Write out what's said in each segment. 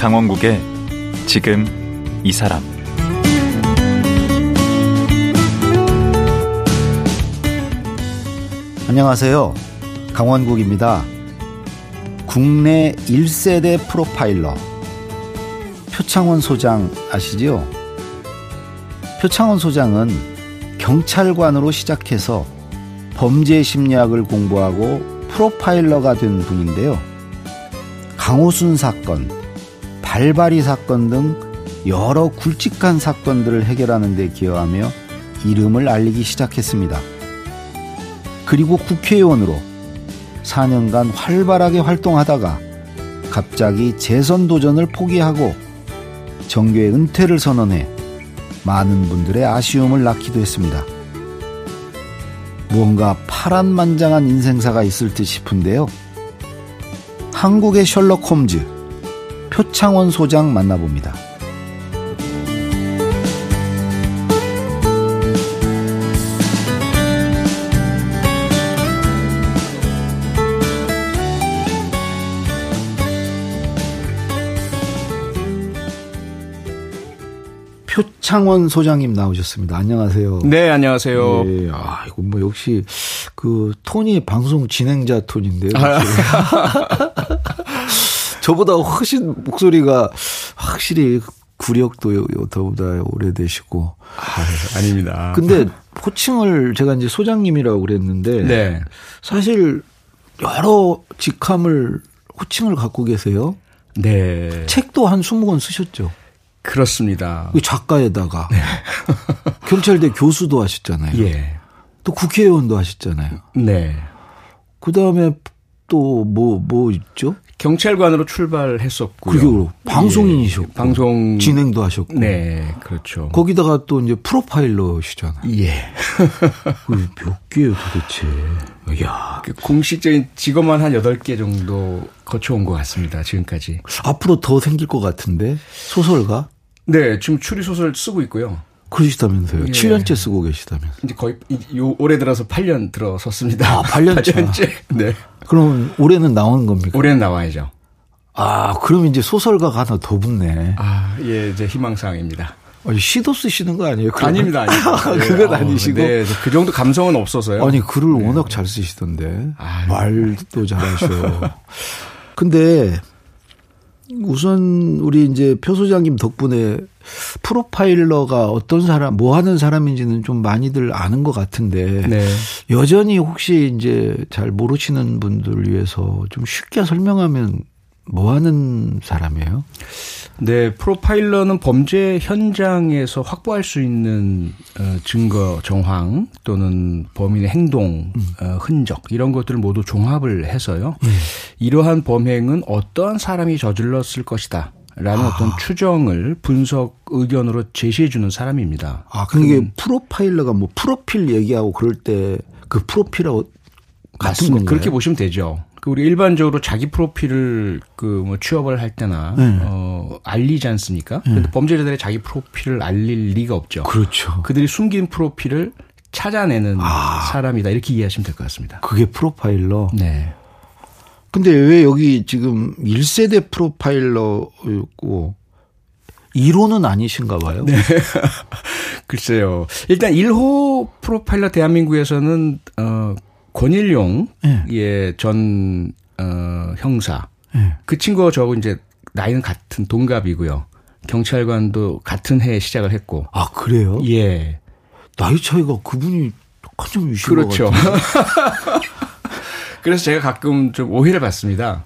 강원국의 지금 이 사람. 안녕하세요, 강원국입니다. 국내 1세대 프로파일러 표창원 소장 아시지요? 표창원 소장은 경찰관으로 시작해서 범죄 심리학을 공부하고 프로파일러가 된 분인데요, 강호순 사건, 발발이 사건 등 여러 굵직한 사건들을 해결하는 데 기여하며 이름을 알리기 시작했습니다. 그리고 국회의원으로 4년간 활발하게 활동하다가 갑자기 재선 도전을 포기하고 정계에 은퇴를 선언해 많은 분들의 아쉬움을 낳기도 했습니다. 무언가 파란만장한 인생사가 있을 듯 싶은데요. 한국의 셜록 홈즈, 표창원 소장 만나봅니다. 표창원 소장님 나오셨습니다. 안녕하세요. 네, 안녕하세요. 네, 아, 이거 뭐 역시 그 톤이 방송 진행자 톤인데요. 저보다 훨씬 목소리가 확실히 구력도 저보다 오래되시고. 아, 아닙니다. 근데 호칭을 제가 이제 소장님이라고 그랬는데 네. 사실 여러 직함을 호칭을 갖고 계세요. 네. 책도 한 20권 쓰셨죠. 그렇습니다. 작가에다가 네. 경찰대 교수도 하셨잖아요. 예. 또 국회의원도 하셨잖아요. 네. 그다음에 또 뭐 있죠? 경찰관으로 출발했었고요. 그리고 방송인이셨고 예. 방송 진행도 하셨고. 네, 그렇죠. 거기다가 또 이제 프로파일러시잖아요. 예. 몇 개요, 도대체? 야, 공식적인 직업만 한 8개 정도 거쳐온 것 같습니다. 지금까지. 앞으로 더 생길 것 같은데 소설가? 네, 지금 추리 소설 쓰고 있고요. 그러시다면서요. 예. 7년째 쓰고 계시다면서요. 이제 거의 요 올해 들어서 8년 들어섰습니다. 아, 8년째. 네. 그럼 올해는 나오는 겁니까? 올해는 나와야죠. 아, 그럼 이제 소설가가 하나 더 붙네. 아, 예, 이제 희망사항입니다. 아니, 시도 쓰시는 거 아니에요? 그러면? 아닙니다. 네. 그건 아니시고. 네, 그 정도 감성은 없어서요. 아니, 글을 네. 워낙 잘 쓰시던데. 아유. 말도 잘하셔. 근데 우선 우리 이제 표 소장님 덕분에 프로파일러가 어떤 사람, 뭐 하는 사람인지는 좀 많이들 아는 것 같은데 네. 여전히 혹시 이제 잘 모르시는 분들을 위해서 좀 쉽게 설명하면 뭐 하는 사람이에요? 네, 프로파일러는 범죄 현장에서 확보할 수 있는 증거 정황 또는 범인의 행동, 흔적 이런 것들을 모두 종합을 해서요. 이러한 범행은 어떠한 사람이 저질렀을 것이다. 라는 어떤 추정을 분석 의견으로 제시해주는 사람입니다. 아, 그게 프로파일러가 뭐 프로필 얘기하고 그럴 때 그 프로필하고 같은 건가요? 그렇게 보시면 되죠. 우리 일반적으로 자기 프로필을 그 뭐 취업을 할 때나 알리지 않습니까? 그런데 범죄자들이 자기 프로필을 알릴 리가 없죠. 그렇죠. 그들이 숨긴 프로필을 찾아내는 사람이다 이렇게 이해하시면 될 것 같습니다. 그게 프로파일러. 네. 근데 왜 여기 지금 1세대 프로파일러였고 1호는 아니신가 봐요. 네. 글쎄요. 일단 1호 프로파일러 대한민국에서는 권일용 예, 전 형사. 예. 그 친구와 저하고 이제 나이는 같은 동갑이고요. 경찰관도 같은 해에 시작을 했고. 아, 그래요? 예. 나이 차이가 그분이 한참 유신 것 같아요. 그렇죠. 그래서 제가 가끔 좀 오해를 받습니다.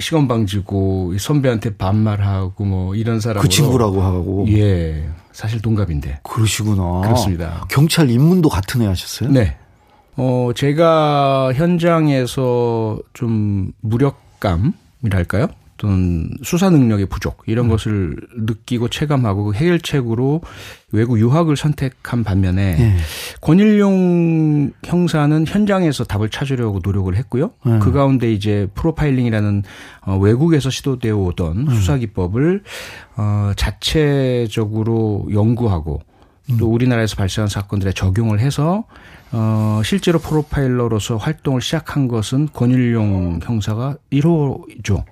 시간 방지고 선배한테 반말하고 뭐 이런 사람으로. 그 친구라고 하고. 예. 사실 동갑인데. 그러시구나. 그렇습니다. 경찰 입문도 같은 해 하셨어요? 네. 제가 현장에서 좀 무력감이랄까요? 또는 수사 능력의 부족, 이런 것을 느끼고 체감하고 해결책으로 외국 유학을 선택한 반면에 권일용 형사는 현장에서 답을 찾으려고 노력을 했고요. 그 가운데 이제 프로파일링이라는 외국에서 시도되어 오던 수사기법을 자체적으로 연구하고 또 우리나라에서 발생한 사건들에 적용을 해서 실제로 프로파일러로서 활동을 시작한 것은 권일용 형사가 1호죠.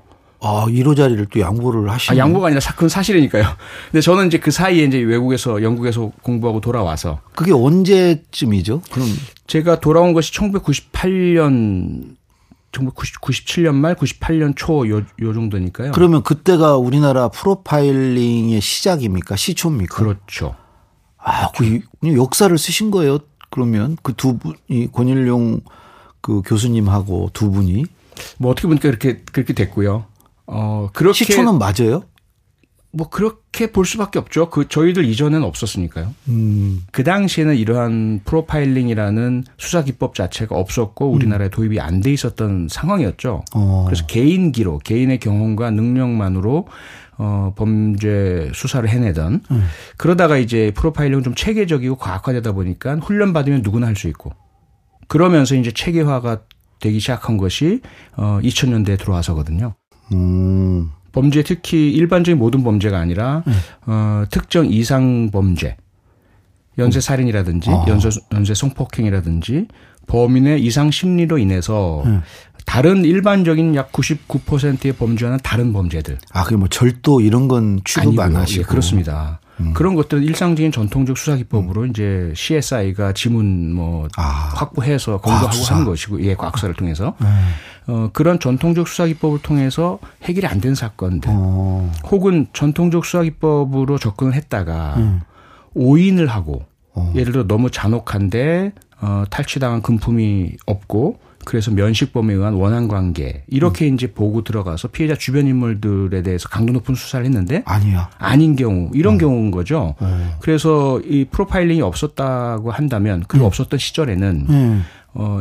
아, 1호 자리를 또 양보를 하시는. 아, 양보가 아니라 그건 사실이니까요. 근데 저는 이제 그 사이에 이제 외국에서 영국에서 공부하고 돌아와서. 그게 언제쯤이죠? 그럼 제가 돌아온 것이 1997년 말 98년 초 요 정도니까요. 그러면 그때가 우리나라 프로파일링의 시작입니까? 시초입니까? 그렇죠. 아, 그렇죠. 그 역사를 쓰신 거예요. 그러면 그 두 분이 권일용 그 교수님하고 두 분이 뭐 어떻게 보니까 그렇게 됐고요. 그렇게 시초는 맞아요? 뭐 그렇게 볼 수밖에 없죠. 그 저희들 이전에는 없었으니까요. 그 당시에는 이러한 프로파일링이라는 수사 기법 자체가 없었고 우리나라에 도입이 안 돼 있었던 상황이었죠. 그래서 개인기로 개인의 경험과 능력만으로 범죄 수사를 해내던 그러다가 이제 프로파일링은 좀 체계적이고 과학화되다 보니까 훈련 받으면 누구나 할 수 있고 그러면서 이제 체계화가 되기 시작한 것이 2000년대에 들어와서거든요. 범죄 특히 일반적인 모든 범죄가 아니라 특정 이상 범죄, 연쇄살인이라든지 연쇄 성폭행이라든지 범인의 이상 심리로 인해서 다른 일반적인 약 99%의 범죄와는 다른 범죄들. 아, 그게 뭐 절도 이런 건 취급 안 하시고. 예, 그렇습니다. 그런 것들은 일상적인 전통적 수사 기법으로 이제 CSI가 지문 뭐 확보해서 검거하고 과학수사. 한 것이고, 예, 과학수사를 통해서 그런 전통적 수사 기법을 통해서 해결이 안 된 사건들, 혹은 전통적 수사 기법으로 접근을 했다가 오인을 하고, 예를 들어 너무 잔혹한데 탈취당한 금품이 없고. 그래서 면식범에 의한 원한 관계 이렇게 이제 보고 들어가서 피해자 주변 인물들에 대해서 강도 높은 수사를 했는데 아니야 아닌 경우 이런 경우인 거죠. 그래서 이 프로파일링이 없었다고 한다면 그 없었던 시절에는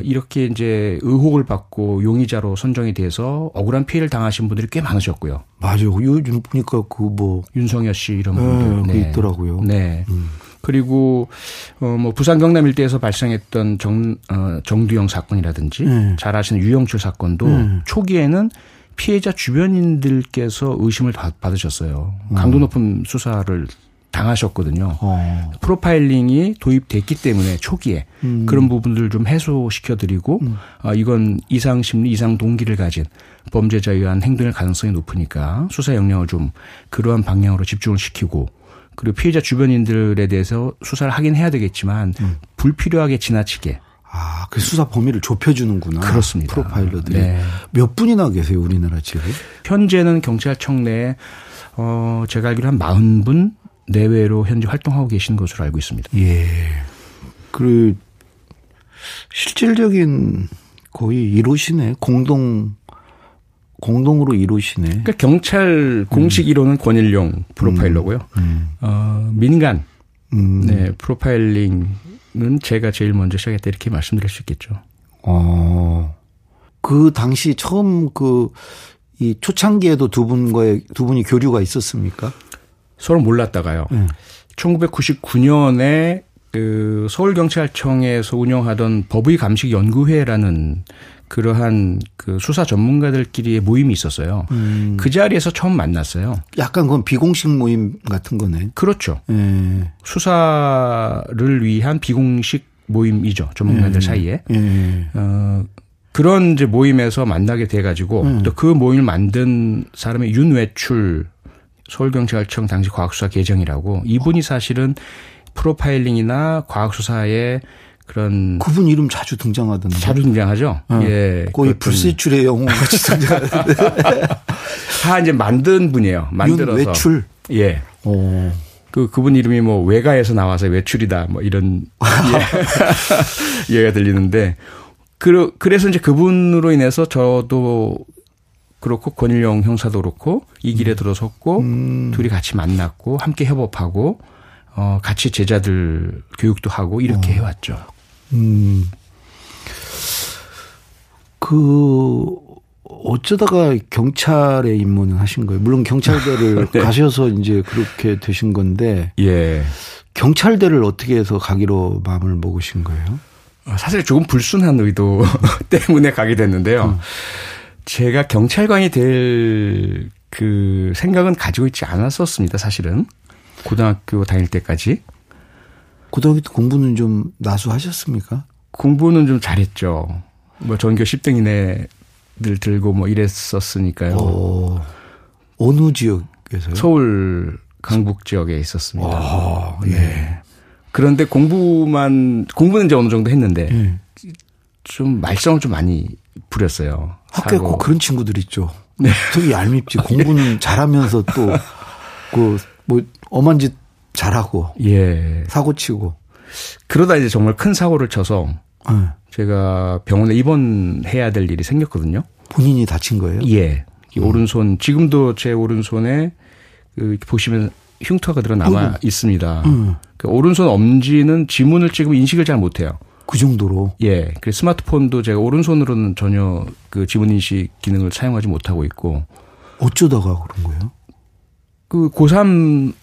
이렇게 이제 의혹을 받고 용의자로 선정이 돼서 억울한 피해를 당하신 분들이 꽤 많으셨고요. 맞아요. 요즘 보니까 그 뭐 윤성여 씨 이런 분들 네. 있더라고요. 네. 그리고 뭐 부산 경남 일대에서 발생했던 정두영 사건이라든지 잘 아시는 유영철 사건도 초기에는 피해자 주변인들께서 의심을 받으셨어요. 강도 높은 수사를 당하셨거든요. 프로파일링이 도입됐기 때문에 초기에 그런 부분들을 좀 해소시켜드리고 이건 이상심리, 이상동기를 가진 범죄자에 의한 행동일 가능성이 높으니까 수사 역량을 좀 그러한 방향으로 집중을 시키고 그리고 피해자 주변인들에 대해서 수사를 하긴 해야 되겠지만 불필요하게 지나치게. 아, 그 수사 범위를 좁혀주는구나. 그렇습니다. 프로파일러들이. 네. 몇 분이나 계세요 우리나라 지금? 현재는 경찰청 내에 제가 알기로 한 40분 내외로 현재 활동하고 계신 것으로 알고 있습니다. 예. 그 실질적인 거의 이루시네. 공동으로 이루시네. 그러니까 경찰 공식 1호는 권일용 프로파일러고요. 민간 네, 프로파일링은 제가 제일 먼저 시작했다 이렇게 말씀드릴 수 있겠죠. 그 당시 처음 이 초창기에도 두 분이 교류가 있었습니까? 서로 몰랐다가요. 1999년에 그 서울경찰청에서 운영하던 법의감식연구회라는 그러한 그 수사 전문가들끼리의 모임이 있었어요. 그 자리에서 처음 만났어요. 약간 그건 비공식 모임 같은 거네. 그렇죠. 수사를 위한 비공식 모임이죠. 전문가들 사이에. 그런 이제 모임에서 만나게 돼가지고 또 그 모임을 만든 사람이 윤외출 서울경찰청 당시 과학수사 계장이라고 이분이 사실은 프로파일링이나 과학수사에 그런 그분 이름 자주 등장하던데. 자주 등장하죠. 예, 거의 불세출의 영웅같이 등장하는데. 다 이제 만든 분이에요. 만들어서. 윤외출. 예. 오. 그분 이름이 뭐 외가에서 나와서 외출이다 뭐 이런 예. 얘기가 들리는데 그래서 이제 그분으로 인해서 저도 그렇고 권일용 형사도 그렇고 이 길에 들어섰고 둘이 같이 만났고 함께 협업하고 같이 제자들 교육도 하고 이렇게 해왔죠. 어쩌다가 경찰에 입문을 하신 거예요? 물론 경찰대를 네. 가셔서 이제 그렇게 되신 건데. 예. 경찰대를 어떻게 해서 가기로 마음을 먹으신 거예요? 사실 조금 불순한 의도 때문에 가게 됐는데요. 제가 경찰관이 될 그 생각은 가지고 있지 않았었습니다, 사실은. 고등학교 다닐 때까지. 고등학교 때 공부는 좀 나수하셨습니까? 공부는 좀 잘했죠. 뭐 전교 10등 이내 들 들고 뭐 이랬었으니까요. 오, 어느 지역에서요? 서울 강북 지역에 있었습니다. 아, 네. 네. 그런데 공부는 이제 어느 정도 했는데 좀 말썽을 좀 많이 부렸어요. 학교에 꼭 그런 친구들 있죠. 네. 되게 얄밉지. 공부는 잘하면서 또 그 뭐 엄한 짓 잘하고 예. 사고 치고. 그러다 이제 정말 큰 사고를 쳐서 제가 병원에 입원해야 될 일이 생겼거든요. 본인이 다친 거예요? 예. 오른손 지금도 제 오른손에 보시면 흉터가 드러남아 있습니다. 그러니까 오른손 엄지는 지문을 찍으면 인식을 잘 못해요. 그 정도로? 예. 그래서 스마트폰도 제가 오른손으로는 전혀 그 지문 인식 기능을 사용하지 못하고 있고. 어쩌다가 그런 거예요? 그 고3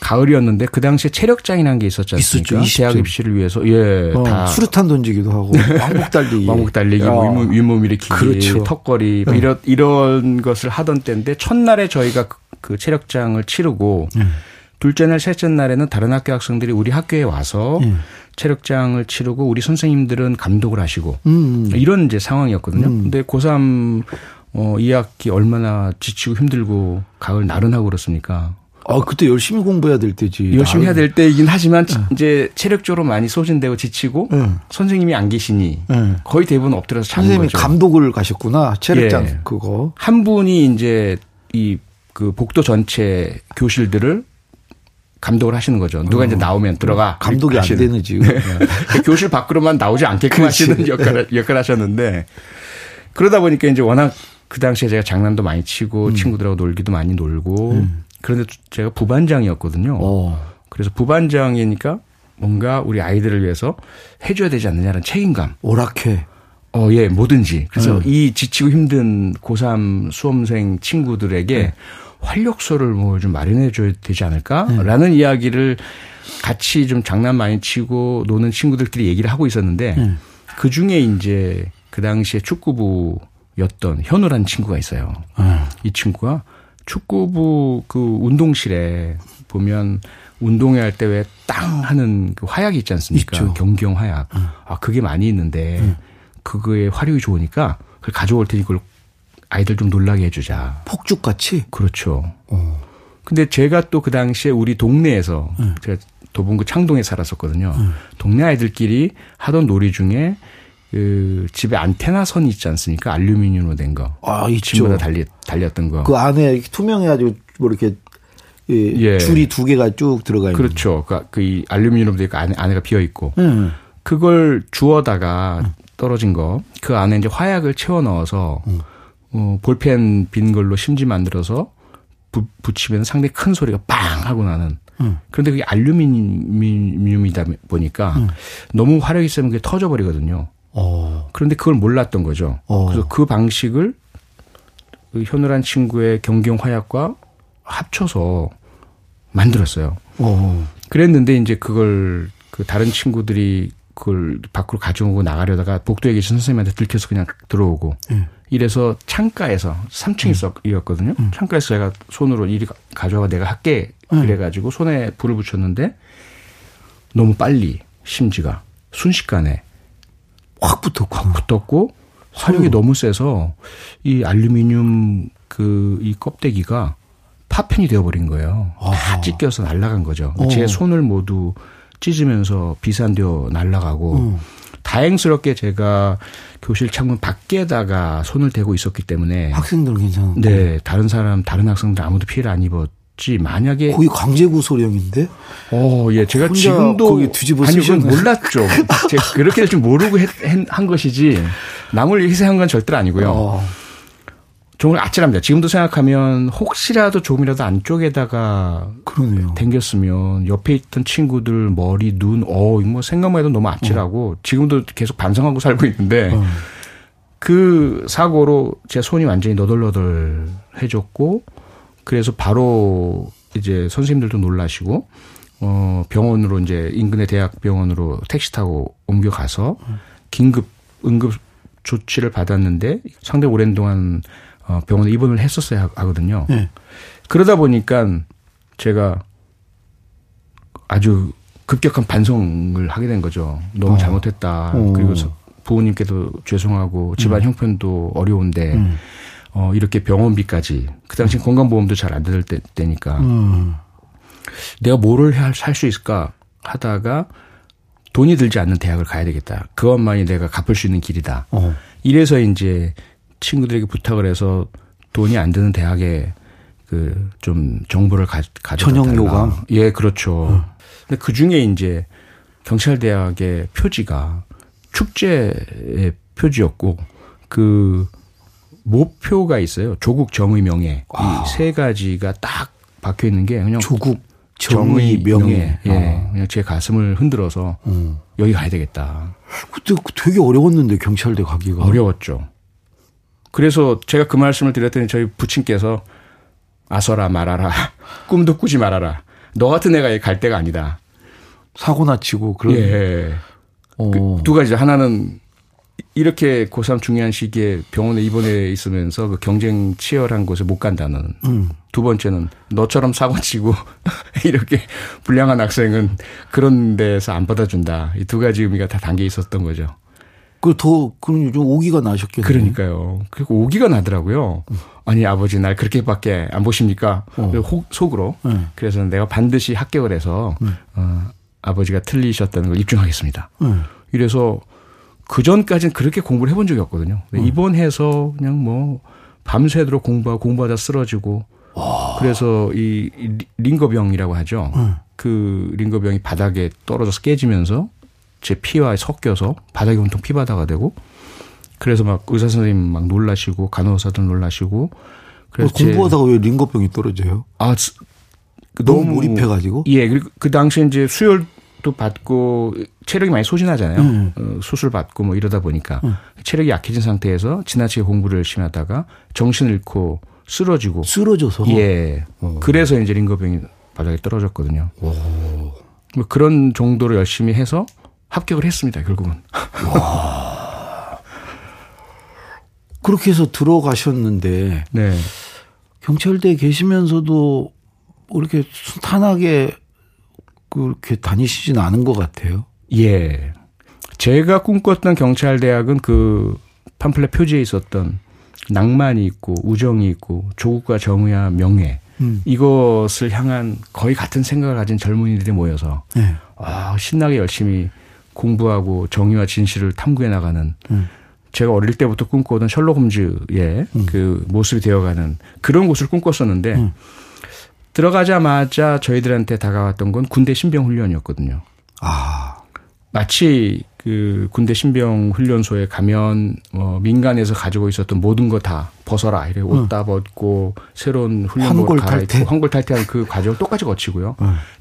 가을이었는데 그 당시에 체력장이라는 게 있었지 않습니까? 있었죠. 대학 입시를 위해서 예, 다 수류탄 던지기도 하고 왕복 달리기, 뭐 윗몸 일으키기, 그렇죠. 턱걸이 뭐 이런 것을 하던 때인데 첫날에 저희가 그 체력장을 치르고 둘째 날, 셋째 날에는 다른 학교 학생들이 우리 학교에 와서 체력장을 치르고 우리 선생님들은 감독을 하시고 이런 이제 상황이었거든요. 근데 고3 2학기 얼마나 지치고 힘들고 가을 나른하고 그렇습니까? 아, 그때 열심히 공부해야 될 때지. 열심히 해야 될 때이긴 하지만 이제 체력적으로 많이 소진되고 지치고 선생님이 안 계시니 거의 대부분 엎드려서 자는 선생님이 거죠. 선생님이 감독을 가셨구나. 체력장 예. 그거. 한 분이 이제 이 그 복도 전체 교실들을 감독을 하시는 거죠. 누가 이제 나오면 들어가. 감독이 안 되는 지금. 네. 교실 밖으로만 나오지 않게끔 그렇지. 하시는 역할을 하셨는데 그러다 보니까 이제 워낙 그 당시에 제가 장난도 많이 치고 친구들하고 놀기도 많이 놀고 그런데 제가 부반장이었거든요. 오. 그래서 부반장이니까 뭔가 우리 아이들을 위해서 해줘야 되지 않느냐라는 책임감. 오락해. 예, 뭐든지. 그래서 이 지치고 힘든 고3 수험생 친구들에게 활력소를 뭐 좀 마련해줘야 되지 않을까라는 이야기를 같이 좀 장난 많이 치고 노는 친구들끼리 얘기를 하고 있었는데 그 중에 이제 그 당시에 축구부였던 현우라는 친구가 있어요. 이 친구가 축구부 그 운동실에 보면 운동회 할 때 왜 땅 하는 그 화약이 있지 않습니까? 있죠. 경기용 화약. 아, 그게 많이 있는데 그거의 화력이 좋으니까 그걸 가져올 테니 그걸 아이들 좀 놀라게 해주자. 폭죽같이? 그렇죠. 근데 제가 또 그 당시에 우리 동네에서 제가 도봉구 창동에 살았었거든요. 동네 아이들끼리 하던 놀이 중에 그 집에 안테나선이 있지 않습니까? 알루미늄으로 된 거. 아, 있죠. 지금보다 달렸던 거. 그 안에 투명해가지고 뭐 이렇게 예. 줄이 두 개가 쭉 들어가 있는. 그렇죠. 그러니까 그 알루미늄으로 되니까 안에가 비어 있고. 그걸 주워다가 떨어진 거. 그 안에 이제 화약을 채워 넣어서 볼펜 빈 걸로 심지 만들어서 붙이면 상당히 큰 소리가 빵 하고 나는. 그런데 그게 알루미늄이다 보니까 너무 화력이 세면 그게 터져버리거든요. 그런데 그걸 몰랐던 거죠. 그래서 그 방식을 그 현우란 친구의 경기용 화약과 합쳐서 만들었어요. 그랬는데 이제 그걸 그 다른 친구들이 그걸 밖으로 가져오고 나가려다가 복도에 계신 선생님한테 들켜서 그냥 들어오고 이래서 창가에서 3층이었거든요. 창가에서 제가 손으로 이리 가져와 내가 할게 그래가지고 손에 불을 붙였는데 너무 빨리 심지가 순식간에 확 붙었고 화력이 너무 세서 이 알루미늄 그 이 껍데기가 파편이 되어버린 거예요. 다 찢겨서 날아간 거죠. 제 손을 모두 찢으면서 비산되어 날아가고 다행스럽게 제가 교실 창문 밖에다가 손을 대고 있었기 때문에 학생들은 괜찮은데 네, 다른 학생들 아무도 피해를 안 입었지. 만약에 거의 강제구소령인데? 예, 제가 지금도 거기 뒤집어 쓰셨네. 아니, 몰랐죠. 제가 그렇게 될 줄 모르고 한 것이지 남을 희생한 건 절대로 아니고요. 정말 아찔합니다. 지금도 생각하면 혹시라도 조금이라도 안쪽에다가 당겼으면 옆에 있던 친구들 머리, 눈, 뭐 생각만 해도 너무 아찔하고 지금도 계속 반성하고 살고 있는데 그 사고로 제 손이 완전히 너덜너덜해졌고 그래서 바로 이제 선생님들도 놀라시고 병원으로 이제 인근의 대학병원으로 택시 타고 옮겨가서 긴급 응급 조치를 받았는데 상당히 오랜 동안 병원에 입원을 했었어야 하거든요. 네. 그러다 보니까 제가 아주 급격한 반성을 하게 된 거죠. 너무 잘못했다. 그리고 부모님께도 죄송하고 집안 형편도 어려운데 이렇게 병원비까지 그 당시 건강보험도 잘 안 될 때니까 내가 뭐를 살 수 있을까 하다가 돈이 들지 않는 대학을 가야 되겠다. 그것만이 내가 갚을 수 있는 길이다. 이래서 이제 친구들에게 부탁을 해서 돈이 안 드는 대학에 그 좀 정보를 가져다 전형 요강. 예, 그렇죠. 근데 그 중에 이제 경찰대학의 표지가 축제의 표지였고 그 모표가 있어요. 조국, 정의, 명예. 이 세 가지가 딱 박혀 있는 게 그냥 조국, 정의, 명예. 예. 그냥 제 가슴을 흔들어서 여기 가야 되겠다. 그때 되게 어려웠는데 경찰대 가기가. 어려웠죠. 그래서 제가 그 말씀을 드렸더니 저희 부친께서 아서라 말아라. 꿈도 꾸지 말아라. 너 같은 애가 갈 데가 아니다. 사고나 치고 그런. 예. 그 두 가지. 하나는 이렇게 고3 중요한 시기에 병원에 입원해 있으면서 그 경쟁 치열한 곳에 못 간다는. 두 번째는 너처럼 사고치고 이렇게 불량한 학생은 그런 데서 안 받아준다. 이 두 가지 의미가 다 담겨 있었던 거죠. 그럼 요즘 오기가 나셨겠네요. 그러니까요. 그리고 오기가 나더라고요. 아니 아버지 날 그렇게밖에 안 보십니까? 속으로. 그래서 내가 반드시 합격을 해서 아버지가 틀리셨다는 걸 입증하겠습니다. 이래서 그전까지는 그렇게 공부를 해본 적이 없거든요. 입원해서 그냥 뭐 밤새도록 공부하다 쓰러지고. 그래서 이 링거병이라고 하죠. 그 링거병이 바닥에 떨어져서 깨지면서 제 피와 섞여서 바닥이 온통 피바다가 되고 그래서 막 의사 선생님 막 놀라시고 간호사들 놀라시고 그래서 공부하다가 왜 링거병이 떨어져요? 아, 너무 몰입해가지고? 예, 그리고 그 당시에 이제 수혈도 받고 체력이 많이 소진하잖아요. 수술 받고 뭐 이러다 보니까 체력이 약해진 상태에서 지나치게 공부를 열심히 하다가 정신 잃고 쓰러지고 쓰러져서 예, 그래서 이제 링거병이 바닥에 떨어졌거든요. 뭐 그런 정도로 열심히 해서. 합격을 했습니다. 결국은. 와. 그렇게 해서 들어가셨는데 네. 경찰대에 계시면서도 이렇게 순탄하게 그렇게 다니시진 않은 것 같아요. 예. 제가 꿈꿨던 경찰대학은 그 팜플렛 표지에 있었던 낭만이 있고 우정이 있고 조국과 정의와 명예 이것을 향한 거의 같은 생각을 가진 젊은이들이 모여서 네. 아, 신나게 열심히 공부하고 정의와 진실을 탐구해 나가는 제가 어릴 때부터 꿈꿔오던 셜록 홈즈의 그 모습이 되어가는 그런 곳을 꿈꿨었는데 들어가자마자 저희들한테 다가왔던 건 군대 신병훈련이었거든요. 아. 마치 그 군대 신병훈련소에 가면 민간에서 가지고 있었던 모든 거 다 벗어라. 이래 옷 다 벗고 새로운 훈련복을 갈아입고 황골탈퇴한 그 과정을 똑같이 거치고요.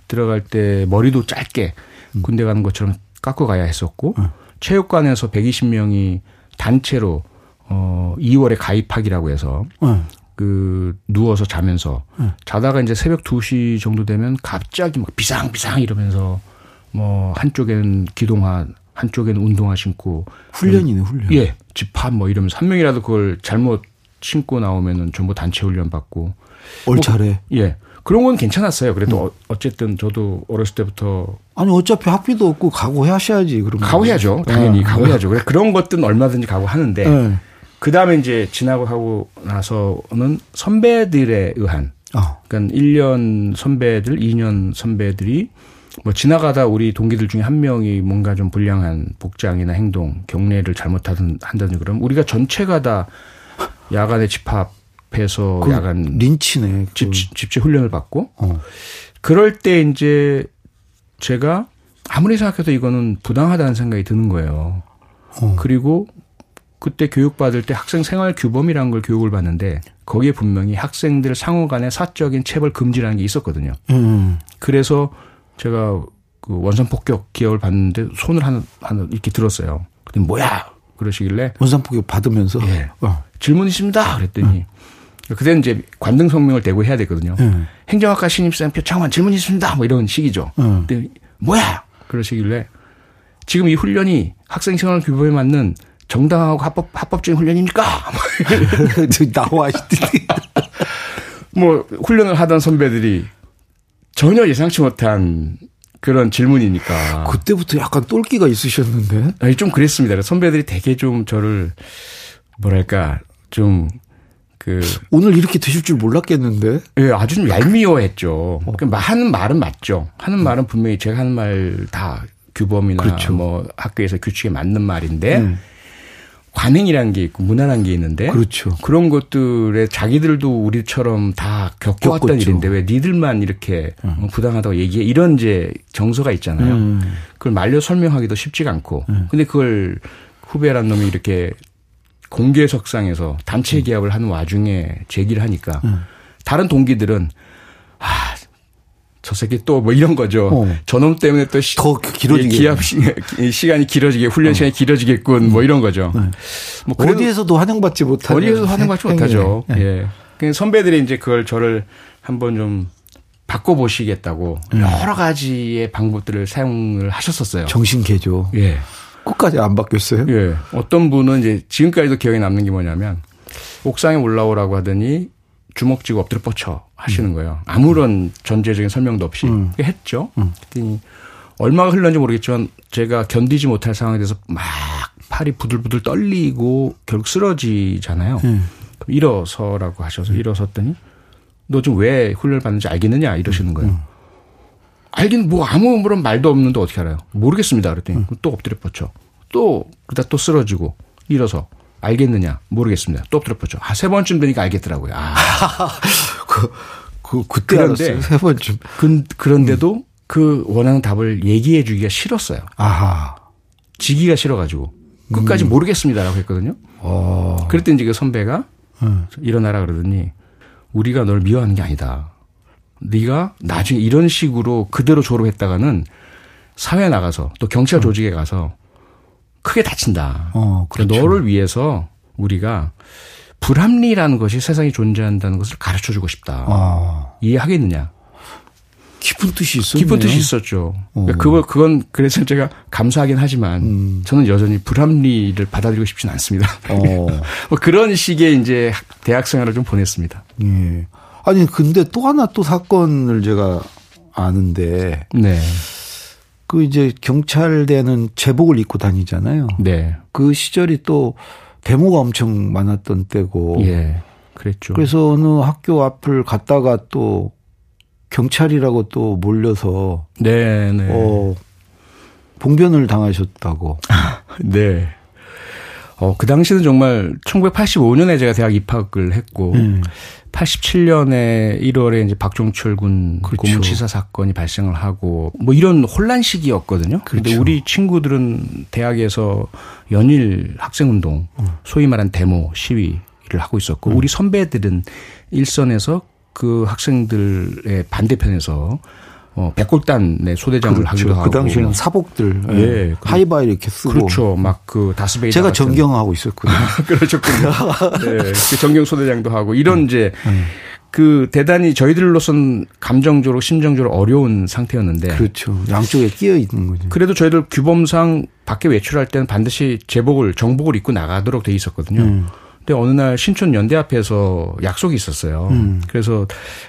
들어갈 때 머리도 짧게 군대 가는 것처럼 깎고 가야 했었고 체육관에서 120명이 단체로 2월에 가입하기라고 해서 그 누워서 자면서 자다가 이제 새벽 2시 정도 되면 갑자기 막 비상비상 이러면서 뭐 한쪽에는 기동화 한쪽에는 운동화 신고 훈련이네 훈련. 예, 집합 뭐 이러면서 한 명이라도 그걸 잘못 신고 나오면은 전부 단체 훈련 받고 얼차례. 뭐, 예. 그런 건 괜찮았어요. 그래도 어쨌든 저도 어렸을 때부터. 아니 어차피 학비도 없고 각오하셔야지. 각오해야죠. 당연히 각오해야죠. 그래 그런 것들은 얼마든지 각오하는데 그다음에 이제 지나고 하고 나서는 선배들에 의한 그러니까 1년 선배들 2년 선배들이 뭐 지나가다 우리 동기들 중에 한 명이 뭔가 좀 불량한 복장이나 행동 경례를 잘못한다든지 그러면 우리가 전체가 다 야간에 집합 해서 야간 린치네 집체 훈련을 받고 그럴 때 이제 제가 아무리 생각해도 이거는 부당하다는 생각이 드는 거예요. 그리고 그때 교육받을 때 학생 생활 규범이라는 걸 교육을 받는데 거기에 분명히 학생들 상호 간의 사적인 체벌 금지라는 게 있었거든요. 그래서 제가 그 원산폭격 기업을 받는데 손을 하나 이렇게 들었어요. 그랬더니 뭐야 그러시길래 원산폭격 받으면서 예. 질문 있습니다 그랬더니 그때는 이제 관등 성명을 대고 해야 되거든요. 행정학과 신입생 표창원 질문 있습니다. 뭐 이런 식이죠. 근데 뭐야? 그러시길래 지금 이 훈련이 학생 생활 규범에 맞는 정당하고 합법적인 훈련입니까? 나와 있더니 뭐 훈련을 하던 선배들이 전혀 예상치 못한 그런 질문이니까. 그때부터 약간 똘끼가 있으셨는데? 아니, 좀 그랬습니다. 선배들이 되게 좀 저를, 뭐랄까, 좀, 오늘 이렇게 되실 줄 몰랐겠는데? 예, 아주 좀 얄미워했죠. 그러니까 하는 말은 맞죠. 하는 말은 분명히 제가 하는 말 다 규범이나 그렇죠. 뭐 학교에서 규칙에 맞는 말인데, 관행이라는 게 있고 문화라는 게 있는데 그렇죠. 그런 것들에 자기들도 우리처럼 다 겪었던 일인데 왜 니들만 이렇게 부당하다고 얘기해 이런 이제 정서가 있잖아요. 그걸 말려 설명하기도 쉽지가 않고 근데 그걸 후배라는 놈이 이렇게 공개석상에서 단체 기합을 하는 와중에 제기를 하니까 다른 동기들은 아, 저 새끼 또 뭐 이런 거죠. 저놈 때문에 또 더 길어지게 기합 시간이 길어지게 훈련 시간이 길어지겠군 뭐 이런 거죠. 뭐 어디에서도 환영받지 못하죠. 어디에서도 환영받지 못하죠. 예. 예. 선배들이 이제 그걸 저를 한번 좀 바꿔보시겠다고 여러 가지의 방법들을 사용을 하셨었어요. 정신 개조. 예. 끝까지 안 바뀌었어요. 예. 어떤 분은 이제 지금까지도 기억에 남는 게 뭐냐면 옥상에 올라오라고 하더니. 주먹쥐고 엎드려 뻗쳐 하시는 거예요. 아무런 전제적인 설명도 없이 했죠. 그랬더니 얼마가 흘렀는지 모르겠지만 제가 견디지 못할 상황에 대해서 막 팔이 부들부들 떨리고 결국 쓰러지잖아요. 그럼 일어서라고 하셔서 일어섰더니 너 지금 왜 훈련을 받는지 알겠느냐 이러시는 거예요. 알긴 뭐 아무런 말도 없는데 어떻게 알아요. 모르겠습니다. 그랬더니 또 엎드려 뻗쳐. 또 그러다 또 쓰러지고 일어서. 알겠느냐? 모르겠습니다. 또 엎드려 뻗쳐. 아, 세 번쯤 되니까 알겠더라고요. 아. 그때 알았어요. 세 번쯤. 그런데도 그 원하는 답을 얘기해 주기가 싫었어요. 아하. 지기가 싫어가지고. 끝까지 모르겠습니다라고 했거든요. 어. 그랬더니 이제 그 선배가 일어나라 그러더니 우리가 널 미워하는 게 아니다. 네가 나중에 이런 식으로 그대로 졸업했다가는 사회에 나가서 또 경찰 조직에 가서 크게 다친다. 그렇죠. 너를 위해서 우리가 불합리라는 것이 세상에 존재한다는 것을 가르쳐주고 싶다. 이해하겠느냐. 깊은 뜻이 있었네요. 깊은 뜻이 있었죠. 그러니까 그건 그래서 제가 감사하긴 하지만 저는 여전히 불합리를 받아들이고 싶진 않습니다. 뭐 그런 식의 이제 대학 생활을 좀 보냈습니다. 예. 아니 근데 또 하나 또 사건을 제가 아는데. 네. 그 이제 경찰대는 제복을 입고 다니잖아요. 네. 그 시절이 또 데모가 엄청 많았던 때고. 예. 그랬죠. 그래서 어느 학교 앞을 갔다가 또 경찰이라고 또 몰려서. 네, 네. 봉변을 당하셨다고. 네. 그 당시는 정말 1985년에 제가 대학 입학을 했고 87년에 1월에 이제 박종철 군 그렇죠. 고문치사 사건이 발생을 하고 뭐 이런 혼란 시기였거든요. 그런데 그렇죠. 우리 친구들은 대학에서 연일 학생운동, 소위 말한 데모 시위를 하고 있었고 우리 선배들은 일선에서 그 학생들의 반대편에서 백골단의 소대장을 그렇죠. 하기도 하고. 그 당시에는 사복들. 예. 하이바이 이렇게 쓰고. 그렇죠. 막 그 다스베이더. 제가 전경하고 있었거든요. 그러셨군요. 네. 그 전경 소대장도 하고. 이런 이제 그 대단히 저희들로서는 감정적으로 심정적으로 어려운 상태였는데. 그렇죠. 양쪽에 끼어 있는 거죠. 그래도 저희들 규범상 밖에 외출할 때는 반드시 정복을 입고 나가도록 돼 있었거든요. 근데 어느 날 신촌 연대 앞에서 약속이 있었어요. 그래서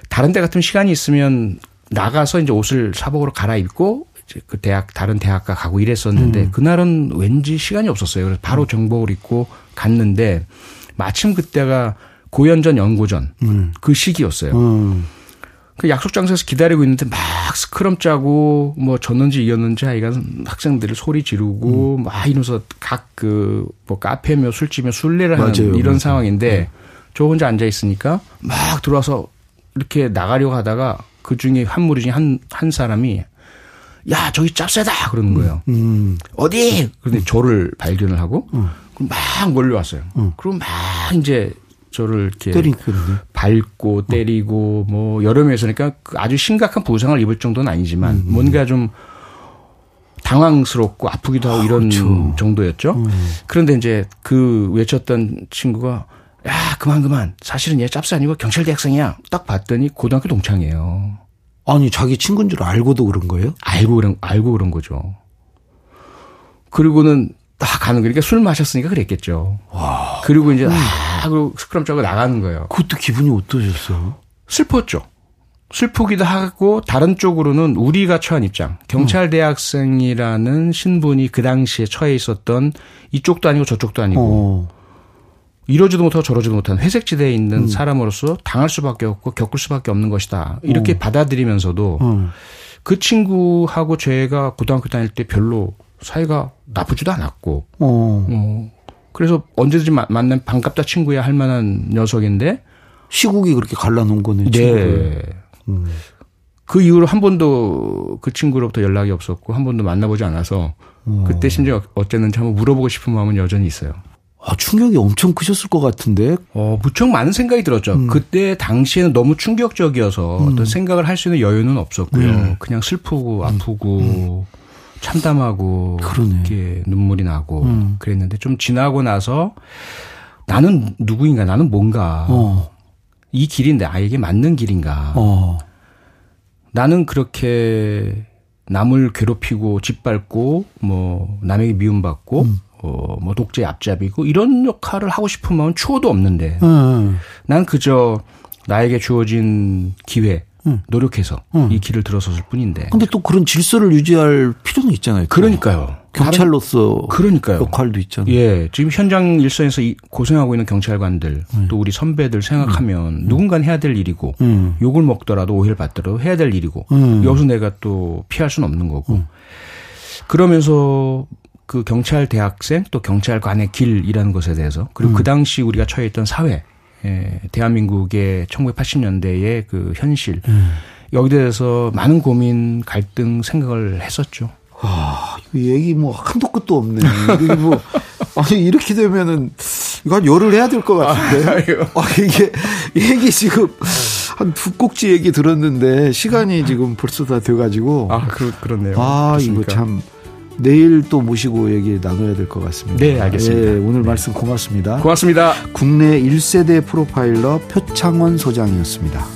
다른 데 같으면 시간이 있으면 나가서 이제 옷을 사복으로 갈아입고 이제 그 다른 대학가 가고 이랬었는데 그날은 왠지 시간이 없었어요. 그래서 바로 정복을 입고 갔는데 마침 그때가 고연전 연고전 그 시기였어요. 그 약속 장소에서 기다리고 있는데 막 스크럼 짜고 뭐 졌는지 이겼는지 하여간 학생들이 소리 지르고 막 이러면서 각 그 뭐 카페며 술집며 술래를 하는 맞아요. 이런 상황인데 저 혼자 앉아 있으니까 막 들어와서 이렇게 나가려고 하다가 그 중에 한 무리 중에 한 사람이 야 저기 짭새다 그러는 거예요. 어디? 그런데 저를 발견을 하고 막 몰려왔어요. 그럼 막 이제 저를 이렇게 밟고 때리고 뭐 여러 명이서니까 아주 심각한 부상을 입을 정도는 아니지만 뭔가 좀 당황스럽고 아프기도 하고 이런 그렇죠. 정도였죠. 그런데 이제 그 외쳤던 친구가 야 그만 사실은 얘 짭새 아니고 경찰대 학생이야 딱 봤더니 고등학교 동창이에요. 아니 자기 친구인 줄 알고도 그런 거예요? 알고 그런 거죠. 그리고는 딱 가는 거니까 술 마셨으니까 그랬겠죠. 와. 그리고 이제 그리고 스크럼 짜고 나가는 거예요. 그것도 기분이 어떠셨어요? 슬펐죠. 슬프기도 하고 다른 쪽으로는 우리가 처한 입장, 경찰대학생이라는 신분이 그 당시에 처해 있었던 이쪽도 아니고 저쪽도 아니고 이러지도 못하고 저러지도 못한 회색지대에 있는 사람으로서 당할 수밖에 없고 겪을 수밖에 없는 것이다. 이렇게 받아들이면서도 그 친구하고 제가 고등학교 다닐 때 별로 사이가 나쁘지도 않았고 그래서 언제든지 만난 반갑다 친구야 할 만한 녀석인데 시국이 그렇게 갈라놓은 거는 네. 그 이후로 한 번도 그 친구로부터 연락이 없었고 한 번도 만나보지 않아서 그때 심지어 어쨌는지 한번 물어보고 싶은 마음은 여전히 있어요. 아, 충격이 엄청 크셨을 것 같은데. 무척 많은 생각이 들었죠. 그때 당시에는 너무 충격적이어서 어떤 생각을 할 수 있는 여유는 없었고요. 그냥 슬프고 아프고 참담하고 이렇게 눈물이 나고 그랬는데 좀 지나고 나서 나는 누구인가 나는 뭔가 이 길인데 아 이게 맞는 길인가 나는 그렇게 남을 괴롭히고 짓밟고 뭐 남에게 미움받고 뭐 독재의 앞잡이고 이런 역할을 하고 싶은 마음은 추호도 없는데 난 그저 나에게 주어진 기회 노력해서 이 길을 들어섰을 뿐인데. 근데 또 그런 질서를 유지할 필요는 있잖아요. 그러니까요. 경찰로서 그러니까요. 역할도 있잖아요. 예, 지금 현장 일선에서 고생하고 있는 경찰관들 또 우리 선배들 생각하면 누군가는 해야 될 일이고 욕을 먹더라도 오해를 받더라도 해야 될 일이고 여기서 내가 또 피할 수는 없는 거고 그러면서 그 경찰 대학생 또 경찰관의 길이라는 것에 대해서 그리고 그 당시 우리가 처해 있던 사회 예, 대한민국의 1980년대의 그 현실 여기에 대해서 많은 고민, 갈등, 생각을 했었죠. 아, 이거 얘기 뭐 한도 끝도 없네. 뭐 아니 이렇게 되면은 이거 한 열을 해야 될 것 같은데. 아, 이게 얘기 지금 한 두 꼭지 얘기 들었는데 시간이 지금 벌써 다 돼가지고. 아, 그렇네요. 아, 그렇습니까? 이거 참. 내일 또 모시고 얘기 나눠야 될 것 같습니다. 네, 알겠습니다. 예, 오늘 말씀 고맙습니다. 고맙습니다. 국내 1세대 프로파일러 표창원 소장이었습니다.